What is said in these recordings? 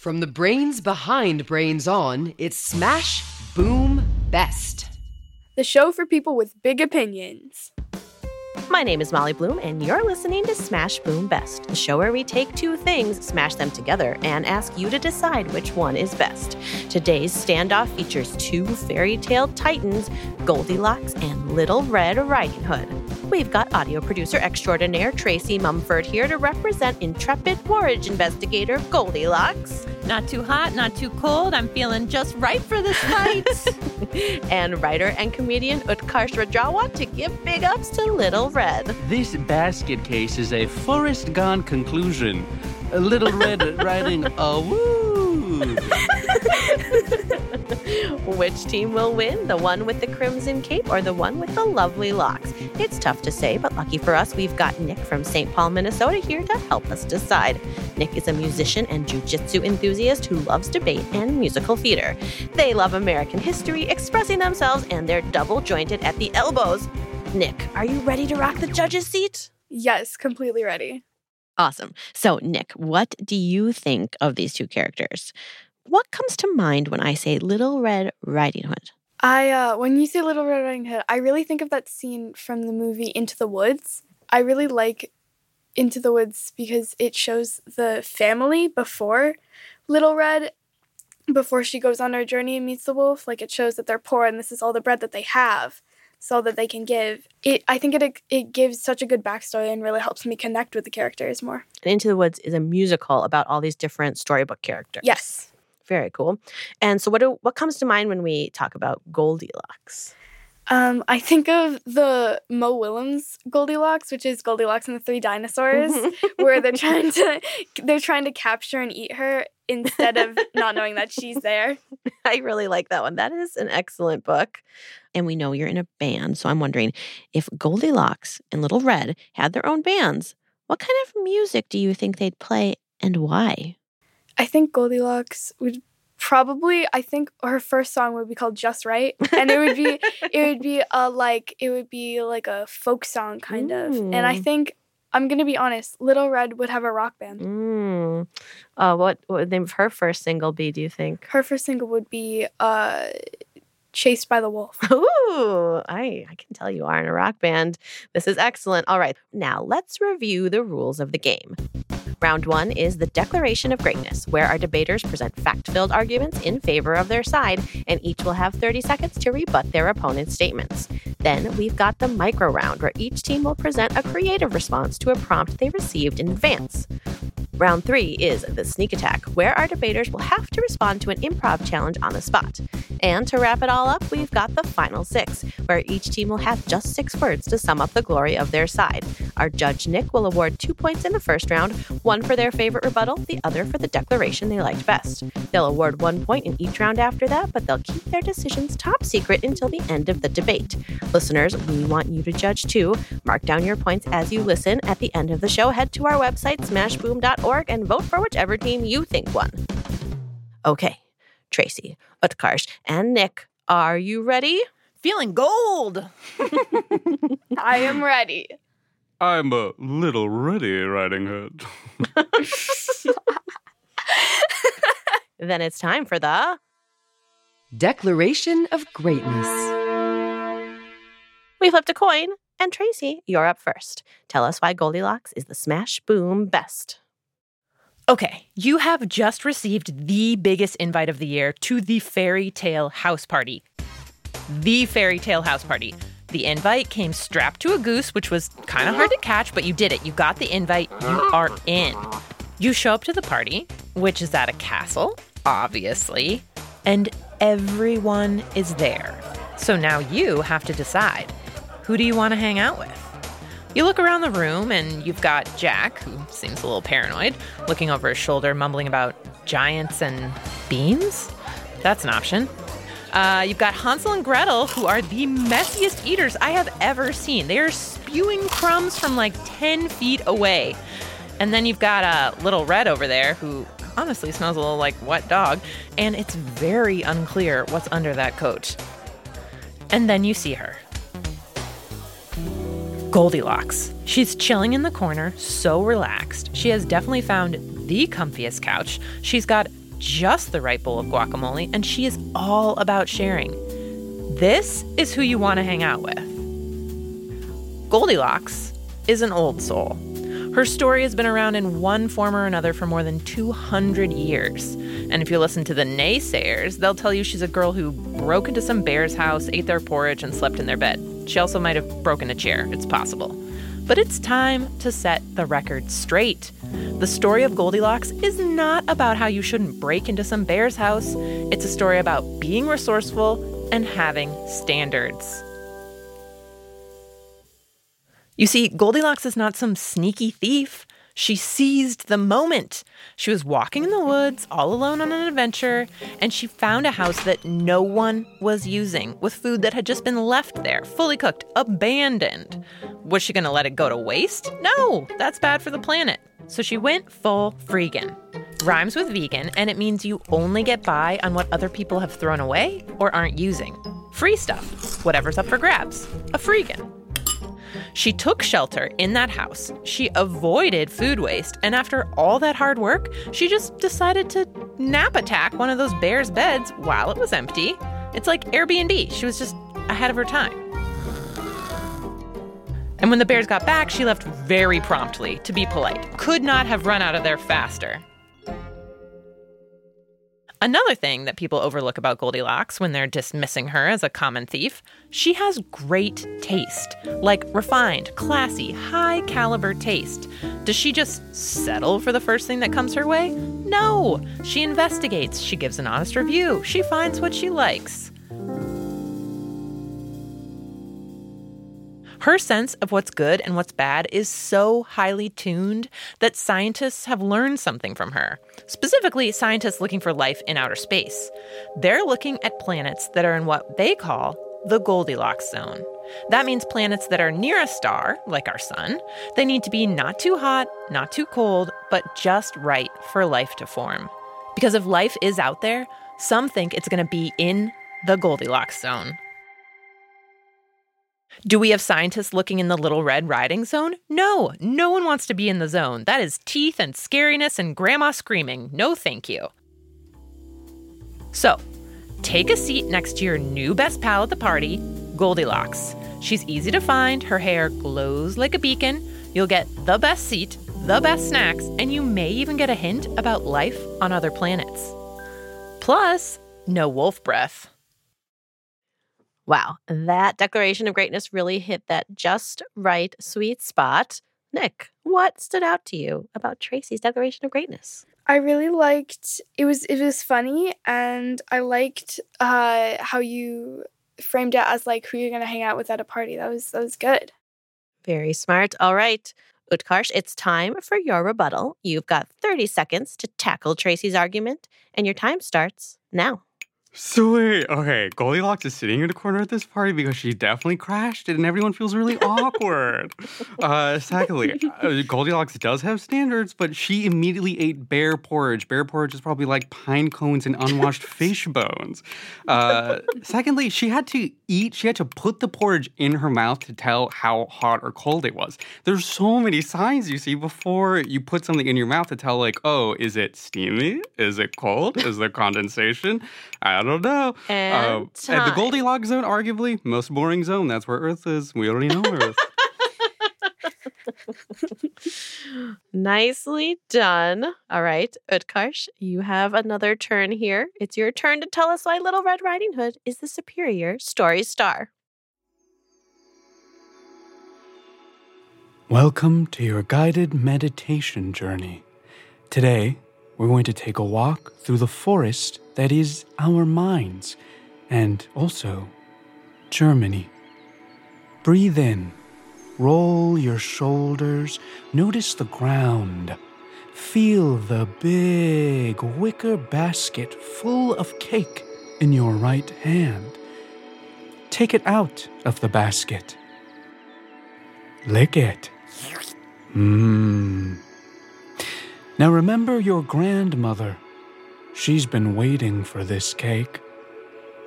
From the brains behind Brains On, it's Smash Boom Best, the show for people with big opinions. My name is Molly Bloom, and you're listening to Smash Boom Best, the show where we take two things, smash them together, and ask you to decide which one is best. Today's standoff features two fairy tale titans, Goldilocks and Little Red Riding Hood. We've got audio producer extraordinaire Tracy Mumford here to represent intrepid porridge investigator Goldilocks. Not too hot, not too cold. I'm feeling just right for this night. And writer and comedian Utkarsh Rajawat to give big ups to Little Red. This basket case is a Forrest Gump conclusion. A Little Red riding a woo. Which team will win? The one with the crimson cape or the one with the lovely locks? It's tough to say, but lucky for us, we've got Nick from St. Paul, Minnesota here to help us decide. Nick is a musician and jujitsu enthusiast who loves debate and musical theater. They love American history, expressing themselves, and they're double-jointed at the elbows. Nick, are you ready to rock the judge's seat? Yes, completely ready. Awesome. So, Nick, what do you think of these two characters? What comes to mind when I say Little Red Riding Hood? When you say Little Red Riding Hood, I really think of that scene from the movie Into the Woods. I really like Into the Woods because it shows the family before Little Red, before she goes on her journey and meets the wolf. Like, it shows that they're poor and this is all the bread that they have, so that they can give. I think it gives such a good backstory and really helps me connect with the characters more. And Into the Woods is a musical about all these different storybook characters. Yes. Very cool. And so what comes to mind when we talk about Goldilocks? I think of the Mo Willems Goldilocks, which is Goldilocks and the Three Dinosaurs, where they're trying to capture and eat her instead of not knowing that she's there. I really like that one. That is an excellent book. And we know you're in a band, so I'm wondering if Goldilocks and Little Red had their own bands, what kind of music do you think they'd play and why? I think Goldilocks would probably, her first song would be called Just Right. And it would be like a folk song kind of. And I think, I'm going to be honest, Little Red would have a rock band. What would the name of her first single be, do you think? Her first single would be Chased by the Wolf. Ooh, I can tell you are in a rock band. This is excellent. All right, now let's review the rules of the game. Round one is the Declaration of Greatness, where our debaters present fact-filled arguments in favor of their side, and each will have 30 seconds to rebut their opponent's statements. Then we've got the micro round, where each team will present a creative response to a prompt they received in advance. Round three is the sneak attack, where our debaters will have to respond to an improv challenge on the spot. And to wrap it all up, we've got the final six, where each team will have just 6 words to sum up the glory of their side. Our judge, Nick, will award 2 points in the first round, 1 for their favorite rebuttal, the other for the declaration they liked best. They'll award 1 point in each round after that, but they'll keep their decisions top secret until the end of the debate. Listeners, we want you to judge too. Mark down your points as you listen. At the end of the show, head to our website, smashboom.org. and vote for whichever team you think won. Okay, Tracy, Utkarsh, and Nick, are you ready? Feeling gold! I am ready. I'm a little ready, Riding Hood. Then it's time for the Declaration of Greatness. We flipped a coin, and Tracy, you're up first. Tell us why Goldilocks is the Smash Boom Best. Okay, you have just received the biggest invite of the year to the fairy tale house party. The fairy tale house party. The invite came strapped to a goose, which was kind of hard to catch, but you did it. You got the invite. You are in. You show up to the party, which is at a castle, obviously, and everyone is there. So now you have to decide, who do you want to hang out with? You look around the room, and you've got Jack, who seems a little paranoid, looking over his shoulder, mumbling about giants and beans. That's an option. You've got Hansel and Gretel, who are the messiest eaters I have ever seen. They are spewing crumbs from, 10 feet away. And then you've got Little Red over there, who honestly smells a little like wet dog, and it's very unclear what's under that coat. And then you see her. Goldilocks. She's chilling in the corner, so relaxed. She has definitely found the comfiest couch. She's got just the right bowl of guacamole, and she is all about sharing. This is who you want to hang out with. Goldilocks is an old soul. Her story has been around in one form or another for more than 200 years. And if you listen to the naysayers, they'll tell you she's a girl who broke into some bear's house, ate their porridge, and slept in their bed. She also might have broken a chair. It's possible. But it's time to set the record straight. The story of Goldilocks is not about how you shouldn't break into some bear's house. It's a story about being resourceful and having standards. You see, Goldilocks is not some sneaky thief. She seized the moment. She was walking in the woods, all alone on an adventure, and she found a house that no one was using, with food that had just been left there, fully cooked, abandoned. Was she going to let it go to waste? No, that's bad for the planet. So she went full freegan. Rhymes with vegan, and it means you only get by on what other people have thrown away or aren't using. Free stuff, whatever's up for grabs. A freegan. She took shelter in that house. She avoided food waste. And after all that hard work, she just decided to nap attack one of those bears' beds while it was empty. It's like Airbnb. She was just ahead of her time. And when the bears got back, she left very promptly, to be polite. Could not have run out of there faster. Another thing that people overlook about Goldilocks when they're dismissing her as a common thief, she has great taste, like refined, classy, high-caliber taste. Does she just settle for the first thing that comes her way? No. She investigates. She gives an honest review. She finds what she likes. Her sense of what's good and what's bad is so highly tuned that scientists have learned something from her. Specifically, scientists looking for life in outer space. They're looking at planets that are in what they call the Goldilocks zone. That means planets that are near a star, like our sun. They need to be not too hot, not too cold, but just right for life to form. Because if life is out there, some think it's going to be in the Goldilocks zone. Do we have scientists looking in the Little Red Riding Zone? No, no one wants to be in the zone. That is teeth and scariness and grandma screaming. No, thank you. So, take a seat next to your new best pal at the party, Goldilocks. She's easy to find. Her hair glows like a beacon. You'll get the best seat, the best snacks, and you may even get a hint about life on other planets. Plus, no wolf breath. Wow, that declaration of greatness really hit that just right sweet spot. Nick, what stood out to you about Tracy's declaration of greatness? I really liked it was funny, and I liked how you framed it as like who you're going to hang out with at a party. That was good. Very smart. All right, Utkarsh, it's time for your rebuttal. You've got 30 seconds to tackle Tracy's argument, and your time starts now. So wait, okay, Goldilocks is sitting in the corner at this party because she definitely crashed it and everyone feels really awkward. Secondly, Goldilocks does have standards, but she immediately ate bear porridge. Bear porridge is probably like pine cones and unwashed fish bones. Secondly, she had to put the porridge in her mouth to tell how hot or cold it was. There's so many signs you see before you put something in your mouth to tell like, oh, is it steamy? Is it cold? Is there condensation? I don't know. And the Goldilocks zone, arguably, most boring zone. That's where Earth is. We already know Earth. Nicely done. All right, Utkarsh, you have another turn here. It's your turn to tell us why Little Red Riding Hood is the superior story star. Welcome to your guided meditation journey. Today, we're going to take a walk through the forest that is our minds, and also Germany. Breathe in. Roll your shoulders. Notice the ground. Feel the big wicker basket full of cake in your right hand. Take it out of the basket. Lick it. Now remember your grandmother. She's been waiting for this cake.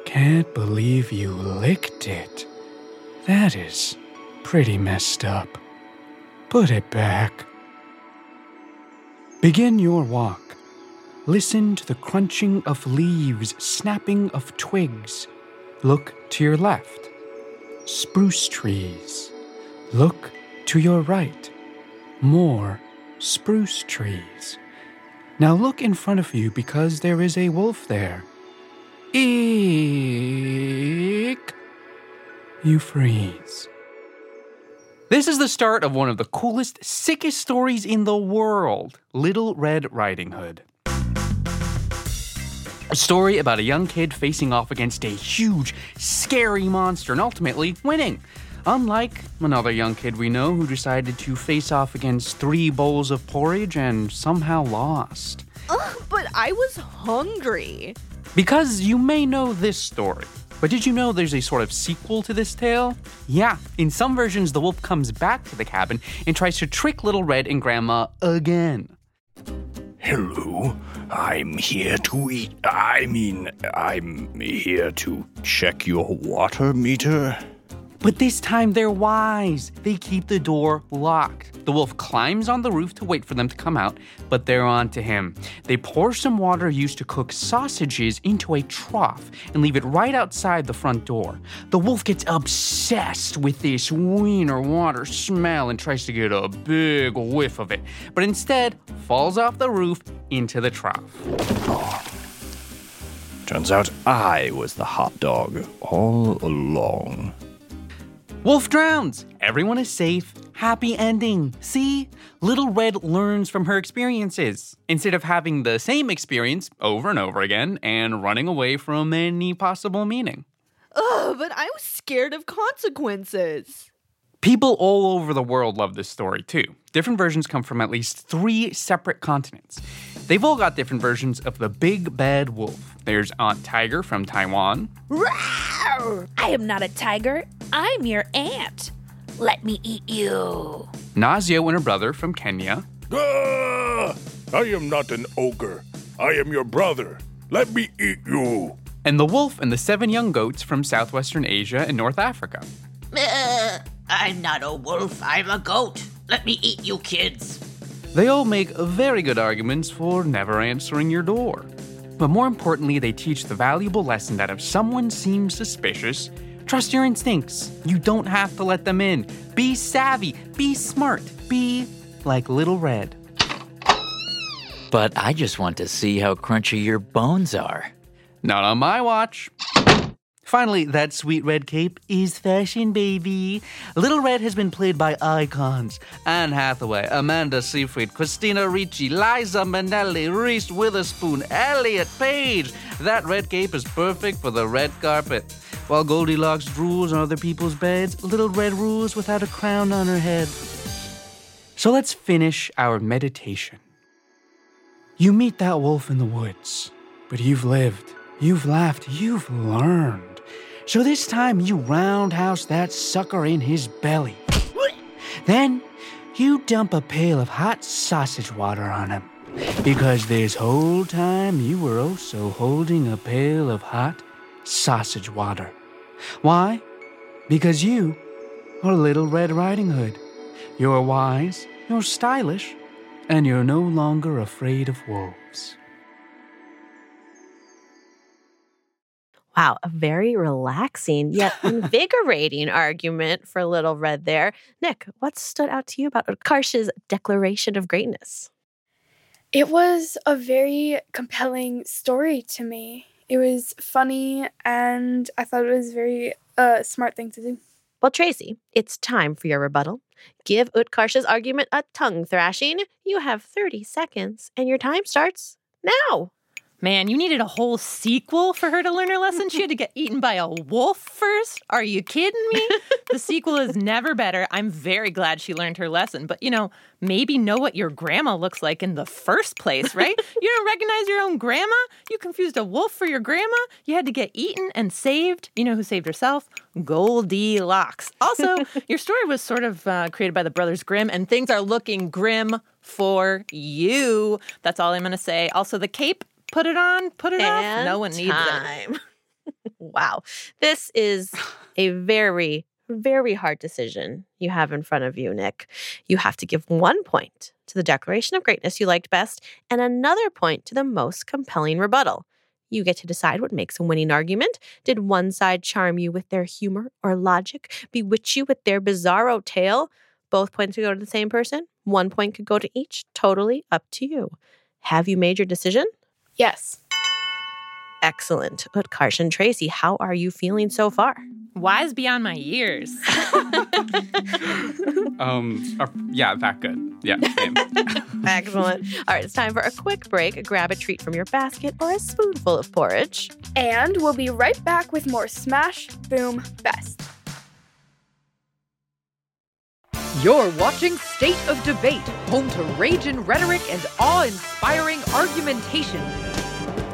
Can't believe you licked it. That is pretty messed up. Put it back. Begin your walk. Listen to the crunching of leaves, snapping of twigs. Look to your left. Spruce trees. Look to your right. More spruce trees. Now look in front of you because there is a wolf there. Eek! You freeze. This is the start of one of the coolest, sickest stories in the world, Little Red Riding Hood. A story about a young kid facing off against a huge, scary monster and ultimately winning. Unlike another young kid we know who decided to face off against 3 bowls of porridge and somehow lost. Ugh, but I was hungry. Because you may know this story, but did you know there's a sort of sequel to this tale? Yeah, in some versions the wolf comes back to the cabin and tries to trick Little Red and Grandma again. Hello, I'm here to check your water meter. But this time they're wise. They keep the door locked. The wolf climbs on the roof to wait for them to come out, but they're on to him. They pour some water used to cook sausages into a trough and leave it right outside the front door. The wolf gets obsessed with this wiener water smell and tries to get a big whiff of it, but instead falls off the roof into the trough. Oh. Turns out I was the hot dog all along. Wolf drowns. Everyone is safe. Happy ending. See? Little Red learns from her experiences. Instead of having the same experience over and over again and running away from any possible meaning. Ugh, but I was scared of consequences. People all over the world love this story, too. Different versions come from at least 3 separate continents. They've all got different versions of the big bad wolf. There's Aunt Tiger from Taiwan. Rawr! I am not a tiger. I'm your aunt. Let me eat you. Nazio and her brother from Kenya. Ah, I am not an ogre. I am your brother. Let me eat you. And the wolf and the 7 young goats from Southwestern Asia and North Africa. I'm not a wolf, I'm a goat. Let me eat you kids. They all make very good arguments for never answering your door. But more importantly, they teach the valuable lesson that if someone seems suspicious, trust your instincts. You don't have to let them in. Be savvy, be smart, be like Little Red. But I just want to see how crunchy your bones are. Not on my watch. Finally, that sweet red cape is fashion, baby. Little Red has been played by icons. Anne Hathaway, Amanda Seyfried, Christina Ricci, Liza Minnelli, Reese Witherspoon, Elliot Page. That red cape is perfect for the red carpet. While Goldilocks drools on other people's beds, Little Red rules without a crown on her head. So let's finish our meditation. You meet that wolf in the woods, but you've lived, you've laughed, you've learned. So this time you roundhouse that sucker in his belly. Then you dump a pail of hot sausage water on him. Because this whole time you were also holding a pail of hot sausage water. Why? Because you are Little Red Riding Hood. You're wise, you're stylish, and you're no longer afraid of wolves. Wow, a very relaxing yet invigorating argument for Little Red there. Nick, what stood out to you about Utkarsh's declaration of greatness? It was a very compelling story to me. It was funny, and I thought it was a very smart thing to do. Well, Tracy, it's time for your rebuttal. Give Utkarsh's argument a tongue thrashing. You have 30 seconds, and your time starts now. Man, you needed a whole sequel for her to learn her lesson? She had to get eaten by a wolf first? Are you kidding me? The sequel is never better. I'm very glad she learned her lesson. But, maybe know what your grandma looks like in the first place, right? You don't recognize your own grandma? You confused a wolf for your grandma? You had to get eaten and saved. You know who saved herself? Goldilocks. Also, your story was sort of created by the Brothers Grimm, and things are looking grim for you. That's all I'm going to say. Also, the cape. Put it on, put it off. No one needs it. Wow. This is a very, very hard decision you have in front of you, Nick. You have to give 1 point to the declaration of greatness you liked best and another point to the most compelling rebuttal. You get to decide what makes a winning argument. Did one side charm you with their humor or logic, bewitch you with their bizarro tale? Both points could go to the same person. 1 point could go to each. Totally up to you. Have you made your decision? Yes. Excellent. Utkarsh and Tracy, how are you feeling so far? Wise beyond my years. Yeah, that good. Yeah, same. Excellent. All right, it's time for a quick break. Grab a treat from your basket or a spoonful of porridge. And we'll be right back with more Smash Boom Best. You're watching State of Debate, home to rage and rhetoric and awe-inspiring argumentation.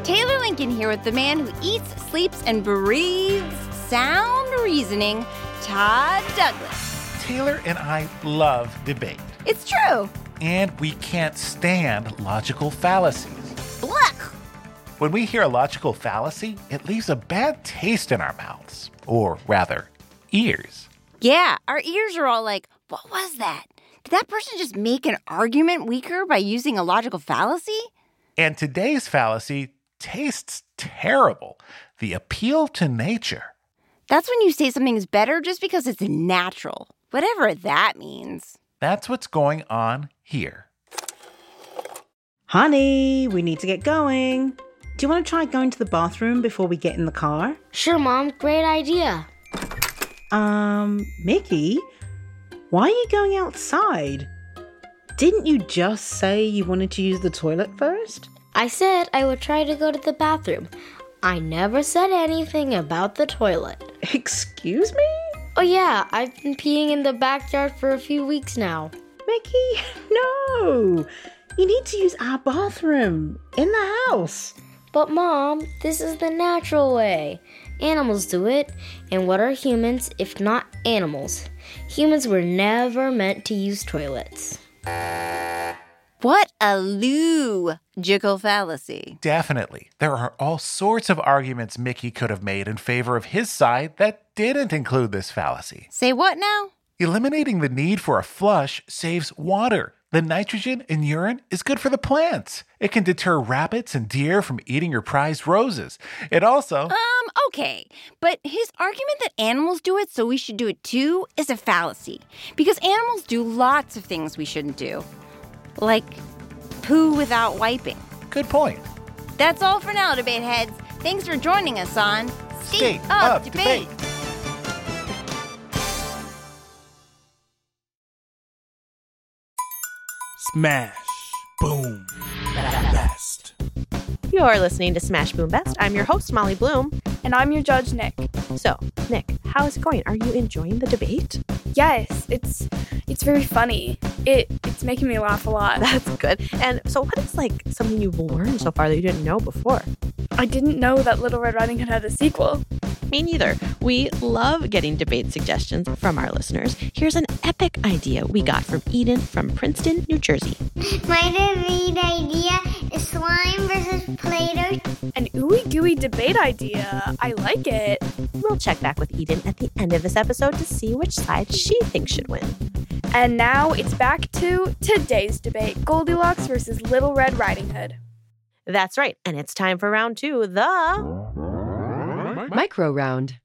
Taylor Lincoln here with the man who eats, sleeps, and breathes sound reasoning, Todd Douglas. Taylor and I love debate. It's true. And we can't stand logical fallacies. Blech! When we hear a logical fallacy, it leaves a bad taste in our mouths, or rather, ears. Yeah, our ears are all like, what was that? Did that person just make an argument weaker by using a logical fallacy? And today's fallacy tastes terrible. The appeal to nature. That's when you say something's better just because it's natural, whatever that means. That's what's going on here. Honey, we need to get going. Do you want to try going to the bathroom before we get in the car? Sure, Mom. Great idea. Mickey, why are you going outside? Didn't you just say you wanted to use the toilet first? I said I would try to go to the bathroom. I never said anything about the toilet. Excuse me? Oh yeah, I've been peeing in the backyard for a few weeks now. Mickey, no! You need to use our bathroom in the house. But Mom, this is the natural way. Animals do it. And what are humans if not animals? Humans were never meant to use toilets. What a logical fallacy. Definitely. There are all sorts of arguments Mickey could have made in favor of his side that didn't include this fallacy. Say what now? Eliminating the need for a flush saves water. The nitrogen in urine is good for the plants. It can deter rabbits and deer from eating your prized roses. It also... okay. But his argument that animals do it, so we should do it too, is a fallacy. Because animals do lots of things we shouldn't do. Like poo without wiping. Good point. That's all for now, debate heads. Thanks for joining us on State of Debate. Smash Boom Best. You're listening to Smash Boom Best. I'm your host, Molly Bloom. And I'm your judge, Nick. So, Nick, how is it going? Are you enjoying the debate? Yes, it's very funny. It's making me laugh a lot. That's good. And so what is, something you've learned so far that you didn't know before? I didn't know that Little Red Riding Hood had a sequel. Me neither. We love getting debate suggestions from our listeners. Here's an epic idea we got from Eden from Princeton, New Jersey. My debate idea is slime versus Play-Doh. An ooey-gooey debate idea. I like it. We'll check back with Eden at the end of this episode to see which side she thinks should win. And now it's back to today's debate, Goldilocks versus Little Red Riding Hood. That's right, and it's time for round two, the... Micro Round.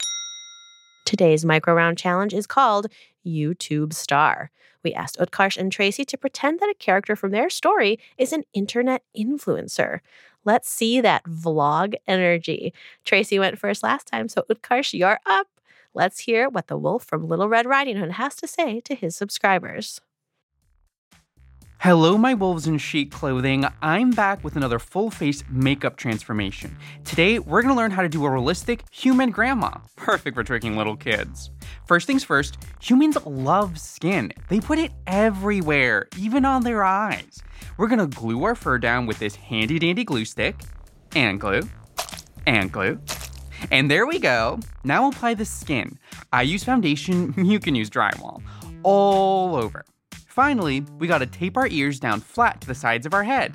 Today's Micro Round challenge is called YouTube Star. We asked Utkarsh and Tracy to pretend that a character from their story is an internet influencer. Let's see that vlog energy. Tracy went first last time, so Utkarsh, you're up. Let's hear what the wolf from Little Red Riding Hood has to say to his subscribers. Hello, my wolves in sheep clothing. I'm back with another full-face makeup transformation. Today, we're going to learn how to do a realistic human grandma. Perfect for tricking little kids. First things first, humans love skin. They put it everywhere, even on their eyes. We're going to glue our fur down with this handy-dandy glue stick. And glue. And glue. And there we go. Now apply the skin. I use foundation. You can use drywall. All over. Finally, we gotta tape our ears down flat to the sides of our head.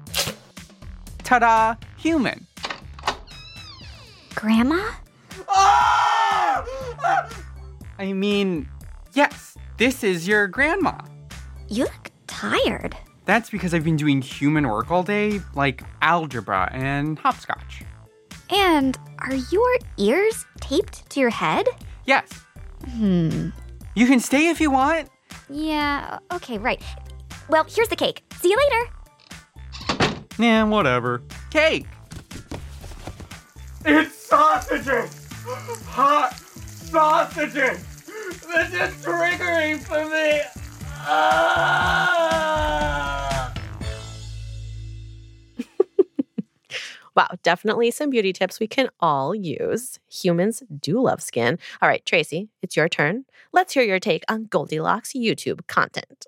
Ta-da, human. Grandma? Ah! I mean, Yes, this is your grandma. You look tired. That's because I've been doing human work all day, like algebra and hopscotch. And are your ears taped to your head? Yes. You can stay if you want. Yeah, okay, right. Well, here's the cake. See you later. Yeah, whatever. Cake! It's sausages! Hot sausages! This is triggering for me! Ah! Wow, definitely some beauty tips we can all use. Humans do love skin. All right, Tracy, it's your turn. Let's hear your take on Goldilocks YouTube content.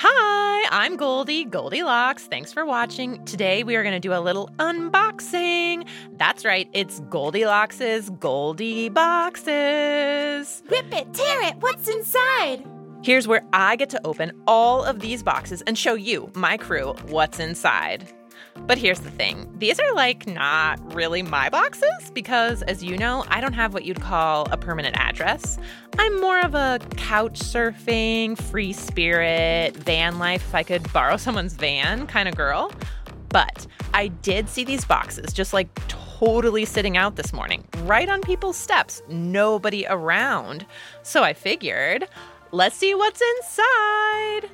Hi, I'm Goldie, Goldilocks. Thanks for watching. Today we are going to do a little unboxing. That's right, it's Goldilocks' Goldie Boxes. Rip it, tear it, what's inside? Here's where I get to open all of these boxes and show you, my crew, what's inside. But here's the thing. These are, like, not really my boxes because, as you know, I don't have what you'd call a permanent address. I'm more of a couch surfing, free spirit, van life, if I could borrow someone's van kind of girl. But I did see these boxes just, like, totally sitting out this morning, right on people's steps, nobody around. So I figured, let's see what's inside.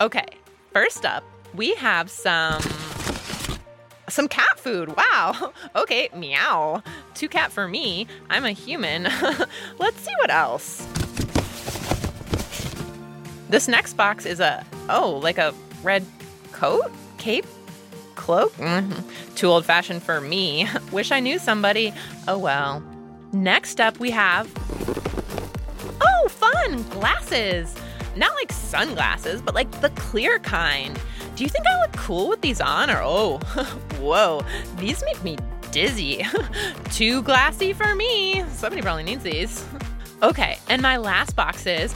Okay, first up, we have some cat food. Wow. Okay, meow. Two cat for me. I'm a human. Let's see what else. This next box is like a red coat? Cape? Cloak? Too old-fashioned for me. Wish I knew somebody. Oh, well. Next up we have... Oh, fun! Glasses! Not like sunglasses, but like the clear kind. Do you think I look cool with these on? Or, oh, whoa, these make me dizzy. Too glassy for me. Somebody probably needs these. Okay, and my last box is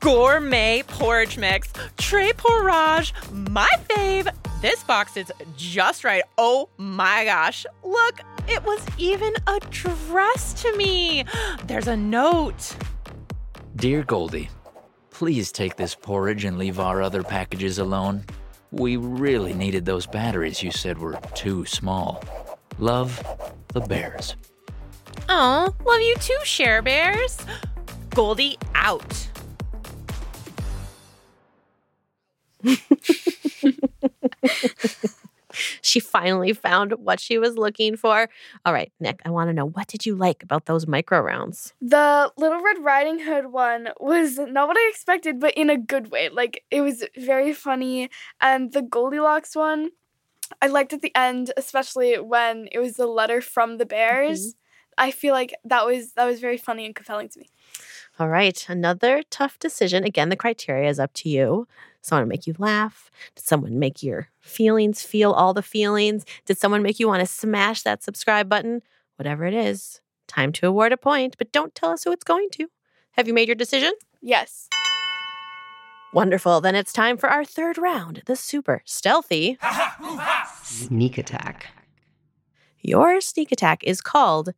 gourmet porridge mix. Tres Porridge, my fave. This box is just right. Oh my gosh, look, it was even addressed to me. There's a note. Dear Goldie, please take this porridge and leave our other packages alone. We really needed those batteries you said were too small. Love, the bears. Oh, love you too, Share Bears. Goldie out. She finally found what she was looking for. All right, Nick, I want to know, what did you like about those micro rounds? The Little Red Riding Hood one was not what I expected, but in a good way. Like, it was very funny. And the Goldilocks one, I liked at the end, especially when it was the letter from the bears. Mm-hmm. I feel like that was very funny and compelling to me. All right, another tough decision. Again, the criteria is up to you. Did someone make you laugh? Did someone make your feelings feel all the feelings? Did someone make you want to smash that subscribe button? Whatever it is, time to award a point, but don't tell us who it's going to. Have you made your decision? Yes. Wonderful. Then it's time for our third round, the super stealthy sneak attack. Your sneak attack is called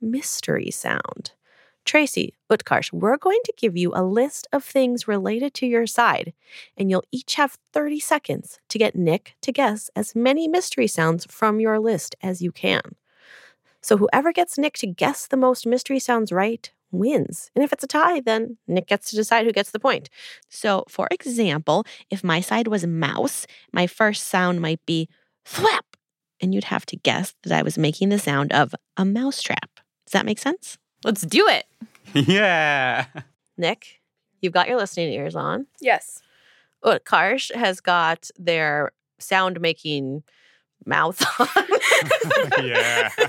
mystery sound. Tracy, Utkarsh, we're going to give you a list of things related to your side, and you'll each have 30 seconds to get Nick to guess as many mystery sounds from your list as you can. So whoever gets Nick to guess the most mystery sounds right wins. And if it's a tie, then Nick gets to decide who gets the point. So, for example, if my side was mouse, my first sound might be thwap, and you'd have to guess that I was making the sound of a mousetrap. Does that make sense? Let's do it. Yeah. Nick, you've got your listening ears on. Yes. Utkarsh has got their sound-making mouth on. Yeah. All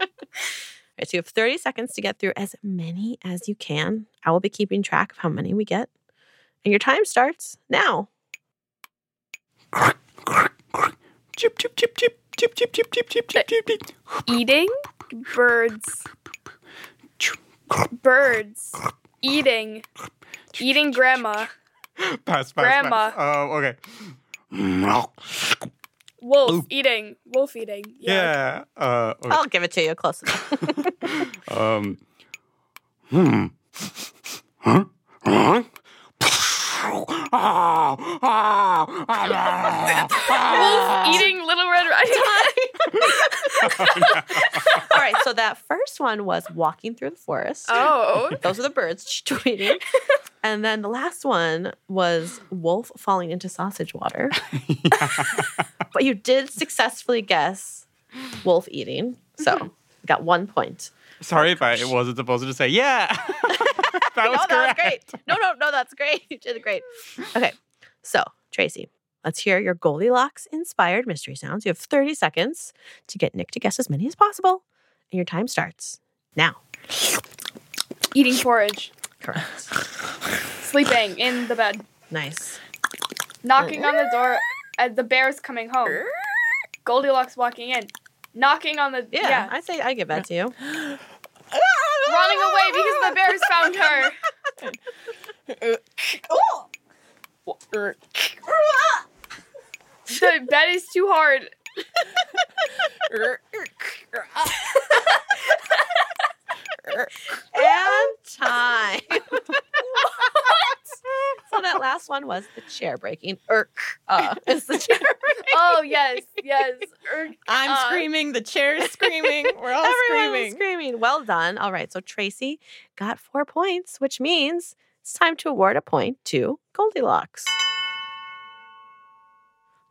right, so you have 30 seconds to get through as many as you can. I will be keeping track of how many we get. And your time starts now. Eating birds. Birds. Eating grandma. Pass. Oh, okay. Wolf eating. Yeah. Okay. I'll give it to you. Close enough. Wolf eating Little Red Riding Hood. All right, so that first one was walking through the forest. Oh. Those are the birds tweeting. And then the last one was wolf falling into sausage water. But you did successfully guess wolf eating. So got 1 point. Sorry if I wasn't supposed to say, yeah. That was great. No, that's great. You did great. Okay. So, Tracy, let's hear your Goldilocks-inspired mystery sounds. You have 30 seconds to get Nick to guess as many as possible. And your time starts now. Eating porridge. Correct. Sleeping in the bed. Nice. Knocking on the door. The bear's coming home. Goldilocks walking in. Knocking on the... Yeah. I give that to you. Running away because the bears found her. The bed is too hard. And time. What? So that last one was the chair breaking. Is the chair breaking? Oh, yes. I'm screaming. The chair is screaming. We're all screaming. Well done. All right. So Tracy got 4 points, which means it's time to award a point to Goldilocks.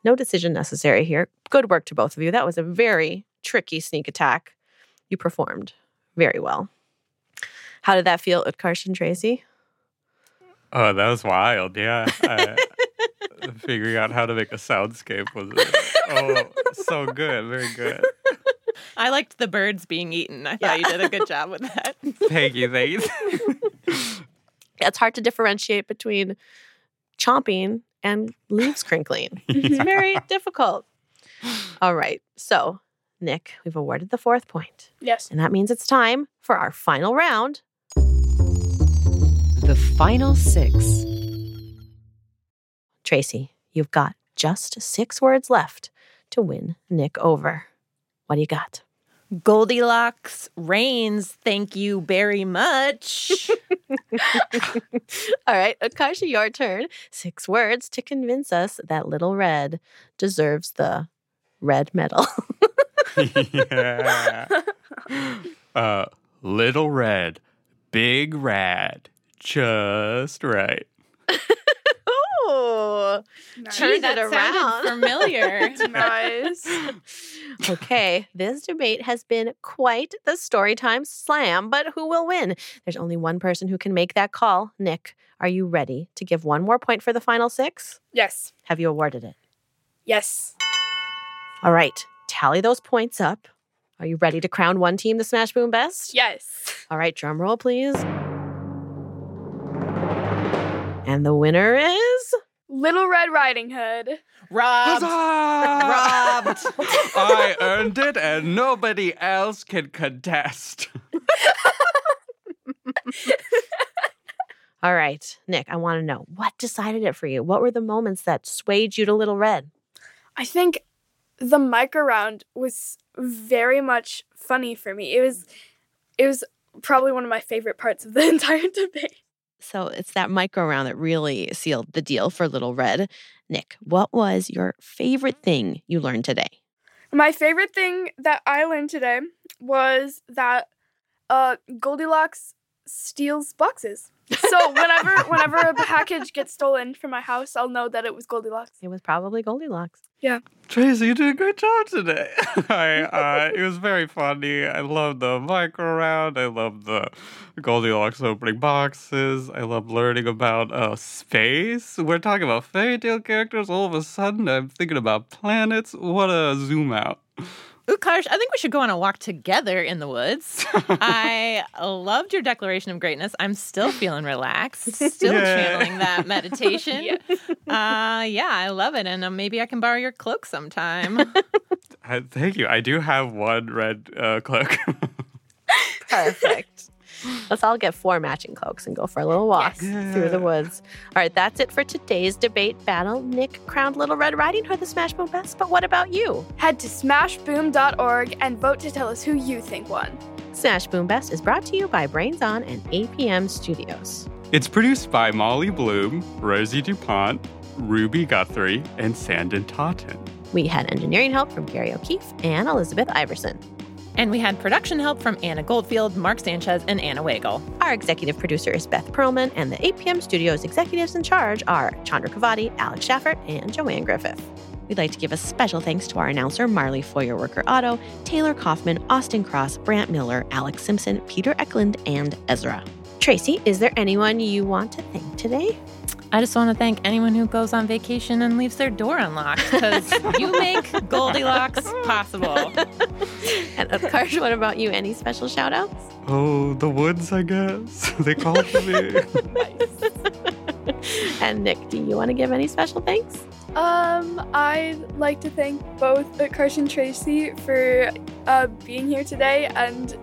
No decision necessary here. Good work to both of you. That was a very tricky sneak attack. You performed very well. How did that feel, Utkarsh and Tracy? Oh, that was wild, yeah. Figuring out how to make a soundscape was so good, very good. I liked the birds being eaten. I thought you did a good job with that. Thank you. It's hard to differentiate between chomping and leaves crinkling. It's very difficult. All right, so... Nick, we've awarded the 4th point. Yes. And that means it's time for our final round. The final 6. Tracy, you've got just 6 words left to win Nick over. What do you got? Goldilocks reigns, thank you very much. All right, Akasha, your turn. 6 words to convince us that Little Red deserves the red medal. Yeah. Little Red, big rad, just right. Oh, nice. Turn that around. Familiar. Nice. Okay, this debate has been quite the story time slam, but who will win? There's only one person who can make that call. Nick, are you ready to give one more point for the final 6? Yes. Have you awarded it? Yes. All right. Tally those points up. Are you ready to crown one team the Smash Boom Best? Yes. All right, drum roll, please. And the winner is... Little Red Riding Hood. Robbed. I earned it and nobody else can contest. All right, Nick, I want to know, what decided it for you? What were the moments that swayed you to Little Red? I think... the mic around was very much funny for me. It was probably one of my favorite parts of the entire debate. So it's that mic around that really sealed the deal for Little Red. Nick, what was your favorite thing you learned today? My favorite thing that I learned today was that Goldilocks steals boxes. So whenever a package gets stolen from my house, I'll know that it was Goldilocks. It was probably Goldilocks. Yeah. Tracy, you did a great job today. It was very funny. I loved the mic around. I loved the Goldilocks opening boxes. I loved learning about space. We're talking about fairy tale characters. All of a sudden, I'm thinking about planets. What a zoom out. Utkarsh, I think we should go on a walk together in the woods. I loved your declaration of greatness. I'm still feeling relaxed, channeling that meditation. Yeah, I love it. And maybe I can borrow your cloak sometime. Thank you. I do have one red cloak. Perfect. Let's all get 4 matching cloaks and go for a little walk through the woods. All right, that's it for today's debate battle. Nick crowned Little Red Riding Hood the Smash Boom Best, but what about you? Head to smashboom.org and vote to tell us who you think won. Smash Boom Best is brought to you by Brains On and APM Studios. It's produced by Molly Bloom, Rosie DuPont, Ruby Guthrie, and Sandon Totten. We had engineering help from Gary O'Keefe and Elizabeth Iverson. And we had production help from Anna Goldfield, Mark Sanchez, and Anna Wagle. Our executive producer is Beth Perlman, and the APM Studios executives in charge are Chandra Kavati, Alex Stafford, and Joanne Griffith. We'd like to give a special thanks to our announcer, Marley Foyer Worker-Otto, Taylor Kaufman, Austin Cross, Brant Miller, Alex Simpson, Peter Eklund, and Ezra. Tracy, is there anyone you want to thank today? I just want to thank anyone who goes on vacation and leaves their door unlocked, because you make Goldilocks possible. And Utkarsh, what about you? Any special shout-outs? Oh, the woods, I guess. They called me. Nice. And Nick, do you want to give any special thanks? I'd like to thank both Utkarsh and Tracy for being here today and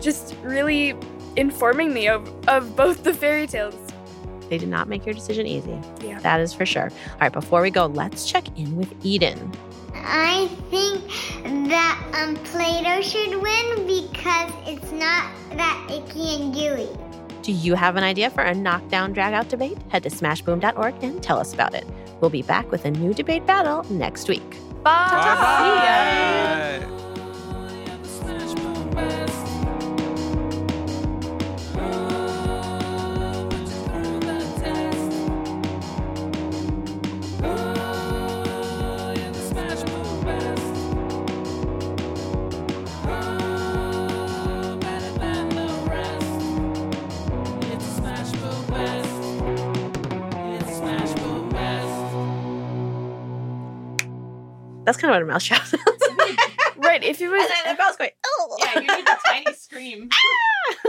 just really informing me of both the fairy tales. They did not make your decision easy. Yeah. That is for sure. All right, before we go, let's check in with Eden. I think that Play-Doh should win because it's not that icky and gooey. Do you have an idea for a knockdown, drag-out debate? Head to smashboom.org and tell us about it. We'll be back with a new debate battle next week. Bye. See ya. That's kind of what a mouse shout sounds like. Right, if it was... And then the mouse going, oh! Yeah, you need the tiny scream. Ah!